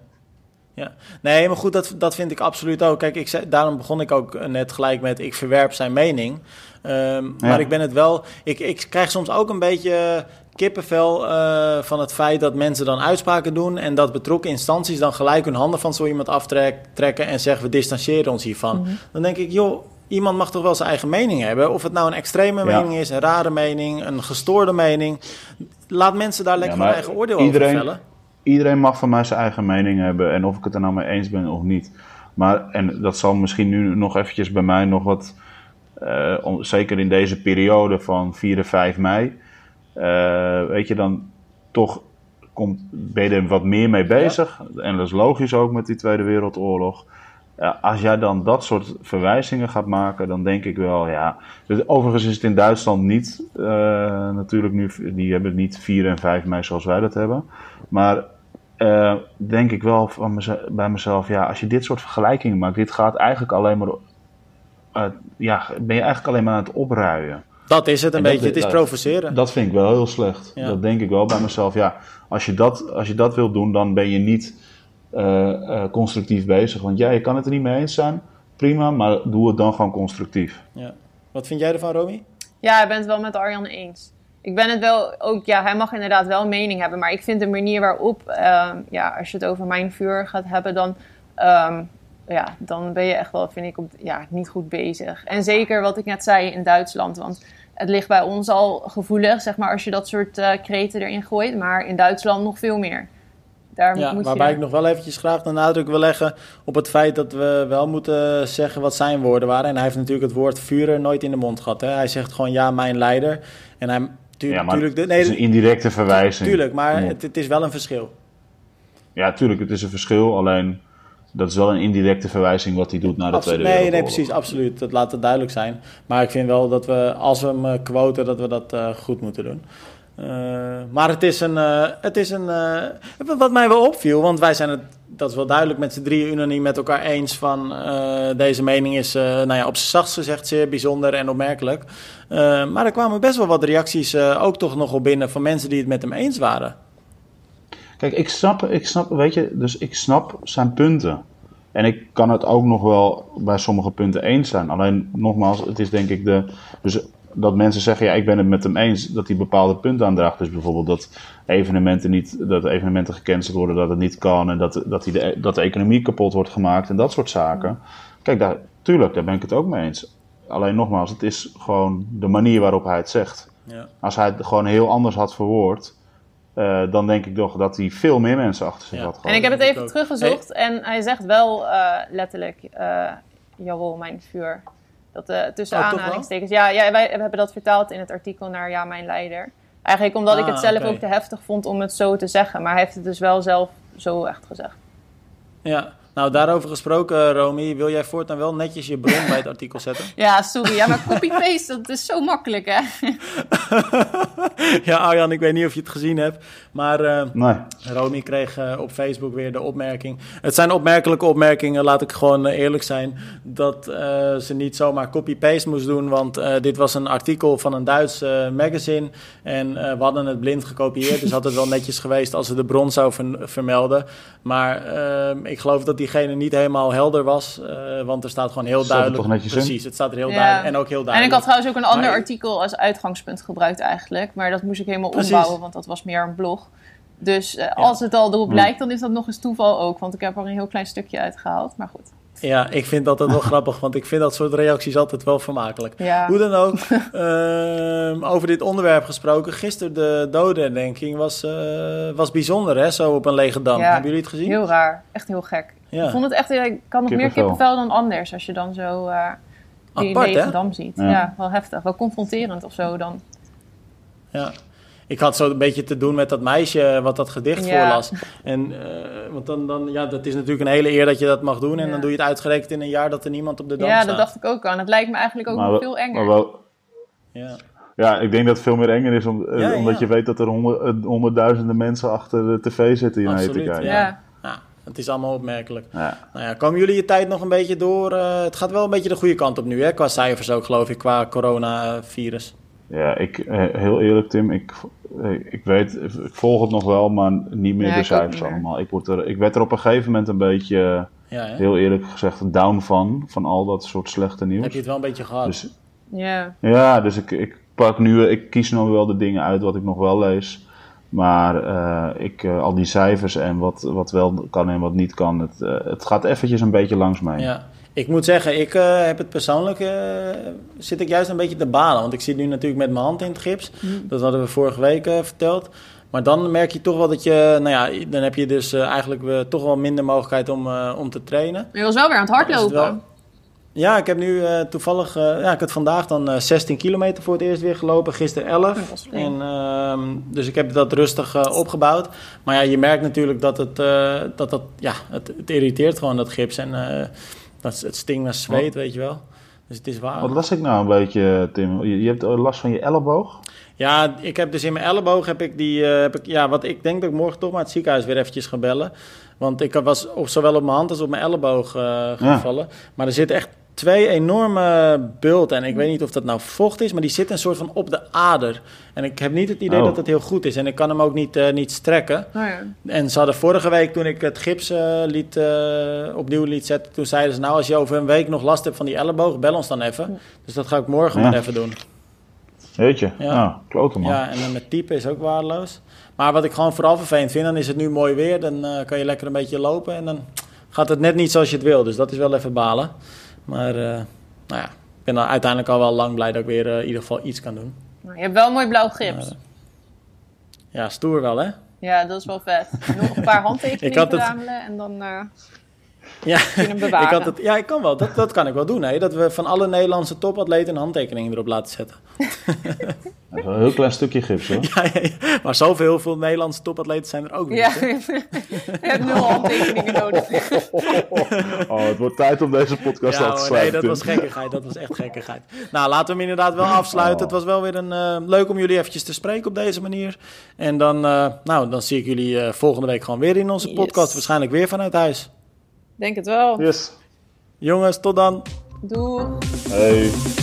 Ja. Nee, maar goed, dat, dat vind ik absoluut ook. Kijk, ik, daarom begon ik ook net gelijk met... ik verwerp zijn mening. Um, ja. Maar ik ben het wel... Ik, ik krijg soms ook een beetje... kippenvel uh, van het feit dat mensen dan uitspraken doen... en dat betrokken instanties dan gelijk hun handen van zo iemand aftrekken... en zeggen, we distancieren ons hiervan. Mm-hmm. Dan denk ik, joh... Iemand mag toch wel zijn eigen mening hebben. Of het nou een extreme mening ja. is, een rare mening, een gestoorde mening. Laat mensen daar lekker ja, hun eigen oordeel iedereen, over vellen. Iedereen mag van mij zijn eigen mening hebben. En of ik het er nou mee eens ben of niet. Maar, en dat zal misschien nu nog eventjes bij mij nog wat... Uh, om, zeker in deze periode van vier en vijf mei... Uh, weet je, dan toch komt, ben je er wat meer mee bezig. Ja. En dat is logisch ook met die Tweede Wereldoorlog... Als jij dan dat soort verwijzingen gaat maken, dan denk ik wel, ja... Overigens is het in Duitsland niet, uh, natuurlijk nu, die hebben het niet vier en vijf mei zoals wij dat hebben. Maar uh, denk ik wel van mezelf, bij mezelf, ja, als je dit soort vergelijkingen maakt, dit gaat eigenlijk alleen maar, uh, ja, ben je eigenlijk alleen maar aan het opruien. Dat is het een en beetje, dat, het is provoceren. Dat vind ik wel heel slecht. Ja. Dat denk ik wel bij mezelf, ja, als je dat, als je dat wilt doen, dan ben je niet... Uh, uh, constructief bezig. Want ja, je kan het er niet mee eens zijn. Prima, maar doe het dan gewoon constructief. Ja. Wat vind jij ervan, Romy? Ja, ik ben het wel met Arjan eens. Ik ben het wel ook... Ja, hij mag inderdaad wel een mening hebben. Maar ik vind de manier waarop... Uh, ja, als je het over mijn vuur gaat hebben, dan... Um, ja, dan ben je echt wel, vind ik, op, ja, niet goed bezig. En zeker wat ik net zei in Duitsland, want het ligt bij ons al gevoelig, zeg maar, als je dat soort uh, kreten erin gooit. Maar in Duitsland nog veel meer. Daar ja, moet waarbij je... ik nog wel eventjes graag de nadruk wil leggen op het feit dat we wel moeten zeggen wat zijn woorden waren. En hij heeft natuurlijk het woord Führer nooit in de mond gehad. Hè? Hij zegt gewoon ja, mijn leider. En hij... Tuurlijk, ja, maar tuurlijk, nee, het is een indirecte verwijzing. Tuurlijk, maar het, het is wel een verschil. Ja, tuurlijk, het is een verschil. Alleen, dat is wel een indirecte verwijzing wat hij doet naar de Absolu- Tweede Wereldoorlog. Nee, nee, precies, absoluut. Dat laat het duidelijk zijn. Maar ik vind wel dat we, als we hem quoten, dat we dat uh, goed moeten doen. Uh, maar het is een... Uh, het is een uh, wat mij wel opviel, want wij zijn het... Dat is wel duidelijk met z'n drieën unaniem met elkaar eens van uh, deze mening is, uh, nou ja, op z'n zachtst gezegd zeer bijzonder en opmerkelijk. Uh, maar er kwamen best wel wat reacties uh, ook toch nogal binnen van mensen die het met hem eens waren. Kijk, ik snap, ik snap, weet je, dus ik snap zijn punten. En ik kan het ook nog wel bij sommige punten eens zijn. Alleen nogmaals, het is denk ik de... Dus dat mensen zeggen, ja, ik ben het met hem eens, dat hij bepaalde punten aandraagt. Dus bijvoorbeeld dat evenementen niet, dat evenementen gecanceld worden, dat het niet kan en dat, dat, die de, dat de economie kapot wordt gemaakt en dat soort zaken. Kijk, daar, tuurlijk, daar ben ik het ook mee eens. Alleen nogmaals, het is gewoon de manier waarop hij het zegt. Ja. Als hij het gewoon heel anders had verwoord, uh, dan denk ik toch dat hij veel meer mensen achter zich ja. had gehad. En ik heb het even teruggezocht hey. en hij zegt wel uh, letterlijk, uh, jawel, mijn vuur. Dat, uh, tussen oh, aanhalingstekens. Ja, ja, wij hebben dat vertaald in het artikel naar ja, mijn leider. Eigenlijk omdat ah, ik het zelf okay. ook te heftig vond om het zo te zeggen. Maar hij heeft het dus wel zelf zo echt gezegd. Ja, nou daarover gesproken, Romy. Wil jij voortaan wel netjes je bron bij het artikel zetten? Ja, sorry. Ja, maar copy-paste, dat is zo makkelijk, hè? Ja, Arjan, ik weet niet of je het gezien hebt. Maar uh, nee. Romy kreeg uh, op Facebook weer de opmerking. Het zijn opmerkelijke opmerkingen, laat ik gewoon uh, eerlijk zijn. Dat uh, ze niet zomaar copy-paste moest doen. Want uh, dit was een artikel van een Duits uh, magazine. En uh, we hadden het blind gekopieerd. Dus had het wel netjes geweest als ze de bron zou ver- vermelden. Maar uh, ik geloof dat diegene niet helemaal helder was. Uh, want er staat gewoon heel staat duidelijk. Het toch precies, in? Het staat er heel ja. duidelijk. En ook heel duidelijk. En ik had trouwens ook een ander maar... artikel als uitgangspunt gebruikt eigenlijk. Maar dat moest ik helemaal precies. ombouwen, want dat was meer een blog. Dus uh, ja. als het al erop lijkt, dan is dat nog eens toeval ook. Want ik heb er een heel klein stukje uitgehaald, maar goed. Ja, ik vind dat wel grappig, want ik vind dat soort reacties altijd wel vermakelijk. Ja. Hoe dan ook, uh, over dit onderwerp gesproken. Gisteren de dodenherdenking was, uh, was bijzonder, hè? Zo op een lege dam. Ja. Hebben jullie het gezien? Heel raar. Echt heel gek. Ja. Ik vond het echt, ik kan nog meer kippenvel dan anders als je dan zo uh, die apart, lege hè? Dam ziet. Ja. ja, wel heftig. Wel confronterend of zo dan. Ja. Ik had zo een beetje te doen met dat meisje wat dat gedicht ja. voorlas. En, uh, want dan, dan, ja, dat is natuurlijk een hele eer dat je dat mag doen. En ja. dan doe je het uitgerekend in een jaar dat er niemand op de dam ja, staat. Ja, dat dacht ik ook aan. Het lijkt me eigenlijk ook maar nog we, veel enger. Maar wel, ja. ja, ik denk dat het veel meer enger is. Om, ja, omdat ja. je weet dat er honderd, honderdduizenden mensen achter de tv zitten in Absoluut, Hetica. Ja. Ja. ja, het is allemaal opmerkelijk. Ja. Nou ja, komen jullie je tijd nog een beetje door? Uh, het gaat wel een beetje de goede kant op nu, hè? Qua cijfers ook, geloof ik. Qua coronavirus. Ja, ik, heel eerlijk Tim, ik, ik weet, ik volg het nog wel, maar niet meer ja, de cijfers meer. Allemaal. Ik, word er, ik werd er op een gegeven moment een beetje, ja, heel eerlijk gezegd, down van, van al dat soort slechte nieuws. Heb je het wel een beetje gehad? Dus, ja. ja, dus ik, ik pak nu, ik kies nog wel de dingen uit wat ik nog wel lees. Maar uh, ik, uh, al die cijfers en wat, wat wel kan en wat niet kan, het, uh, het gaat eventjes een beetje langs mij. Ja. Ik moet zeggen, ik uh, heb het persoonlijk, uh, zit ik juist een beetje te balen. Want ik zit nu natuurlijk met mijn hand in het gips. Mm. Dat hadden we vorige week uh, verteld. Maar dan merk je toch wel dat je, nou ja, dan heb je dus uh, eigenlijk uh, toch wel minder mogelijkheid om, uh, om te trainen. Maar je was wel weer aan het hardlopen. Wel... Ja, ik heb nu uh, toevallig, uh, ja, ik had vandaag dan uh, zestien kilometer voor het eerst weer gelopen. Gisteren elf. En, uh, dus ik heb dat rustig uh, opgebouwd. Maar ja, je merkt natuurlijk dat het, uh, dat, dat, ja, het, het irriteert gewoon dat gips en... Uh, Dat, het stinkt naar zweet, wat? Weet je wel. Dus het is waar. Wat las ik nou een beetje, Tim? Je, je hebt last van je elleboog? Ja, ik heb dus in mijn elleboog heb ik die... Uh, heb ik, ja, wat ik denk dat ik morgen toch maar het ziekenhuis weer eventjes ga bellen. Want ik was op, zowel op mijn hand als op mijn elleboog uh, gevallen. Ja. Maar er zitten echt twee enorme bulten. En ik weet niet of dat nou vocht is, maar die zitten een soort van op de ader. En ik heb niet het idee oh. dat het heel goed is. En ik kan hem ook niet, uh, niet strekken. Oh ja. En ze hadden vorige week, toen ik het gips uh, liet, uh, opnieuw liet zetten... toen zeiden ze, nou, als je over een week nog last hebt van die elleboog... bel ons dan even. Ja. Dus dat ga ik morgen ja. maar even doen. Weet je, ja. nou, klote man. Ja, en dan met typen is ook waardeloos. Maar wat ik gewoon vooral vervelend vind, dan is het nu mooi weer. Dan uh, kan je lekker een beetje lopen en dan... gaat het net niet zoals je het wil. Dus dat is wel even balen. Maar uh, nou ja, ik ben dan uiteindelijk al wel lang blij dat ik weer uh, in ieder geval iets kan doen. Je hebt wel een mooi blauw gips. Uh, ja, stoer wel, hè? Ja, dat is wel vet. Nog een paar handtekeningen verzamelen het... en dan uh, ja, kunnen bewaren. Ik had het... Ja, ik kan wel. Dat, dat kan ik wel doen. Hè? Dat we van alle Nederlandse topatleten een handtekening erop laten zetten. Dat is wel een heel klein stukje gips, hoor. Ja, ja, ja. Maar zoveel veel Nederlandse topatleten zijn er ook niet. Ja, je hebt nul handtekeningen nodig. Oh, het wordt tijd om deze podcast ja, af te sluiten. Nee, dat was gekkigheid. Dat was echt gekkigheid. Nou, laten we hem inderdaad wel afsluiten. Oh. Het was wel weer een, uh, leuk om jullie eventjes te spreken op deze manier. En dan, uh, nou, dan zie ik jullie uh, volgende week gewoon weer in onze yes. podcast. Waarschijnlijk weer vanuit huis. Denk het wel. Yes. Jongens, tot dan. Doei. Hey.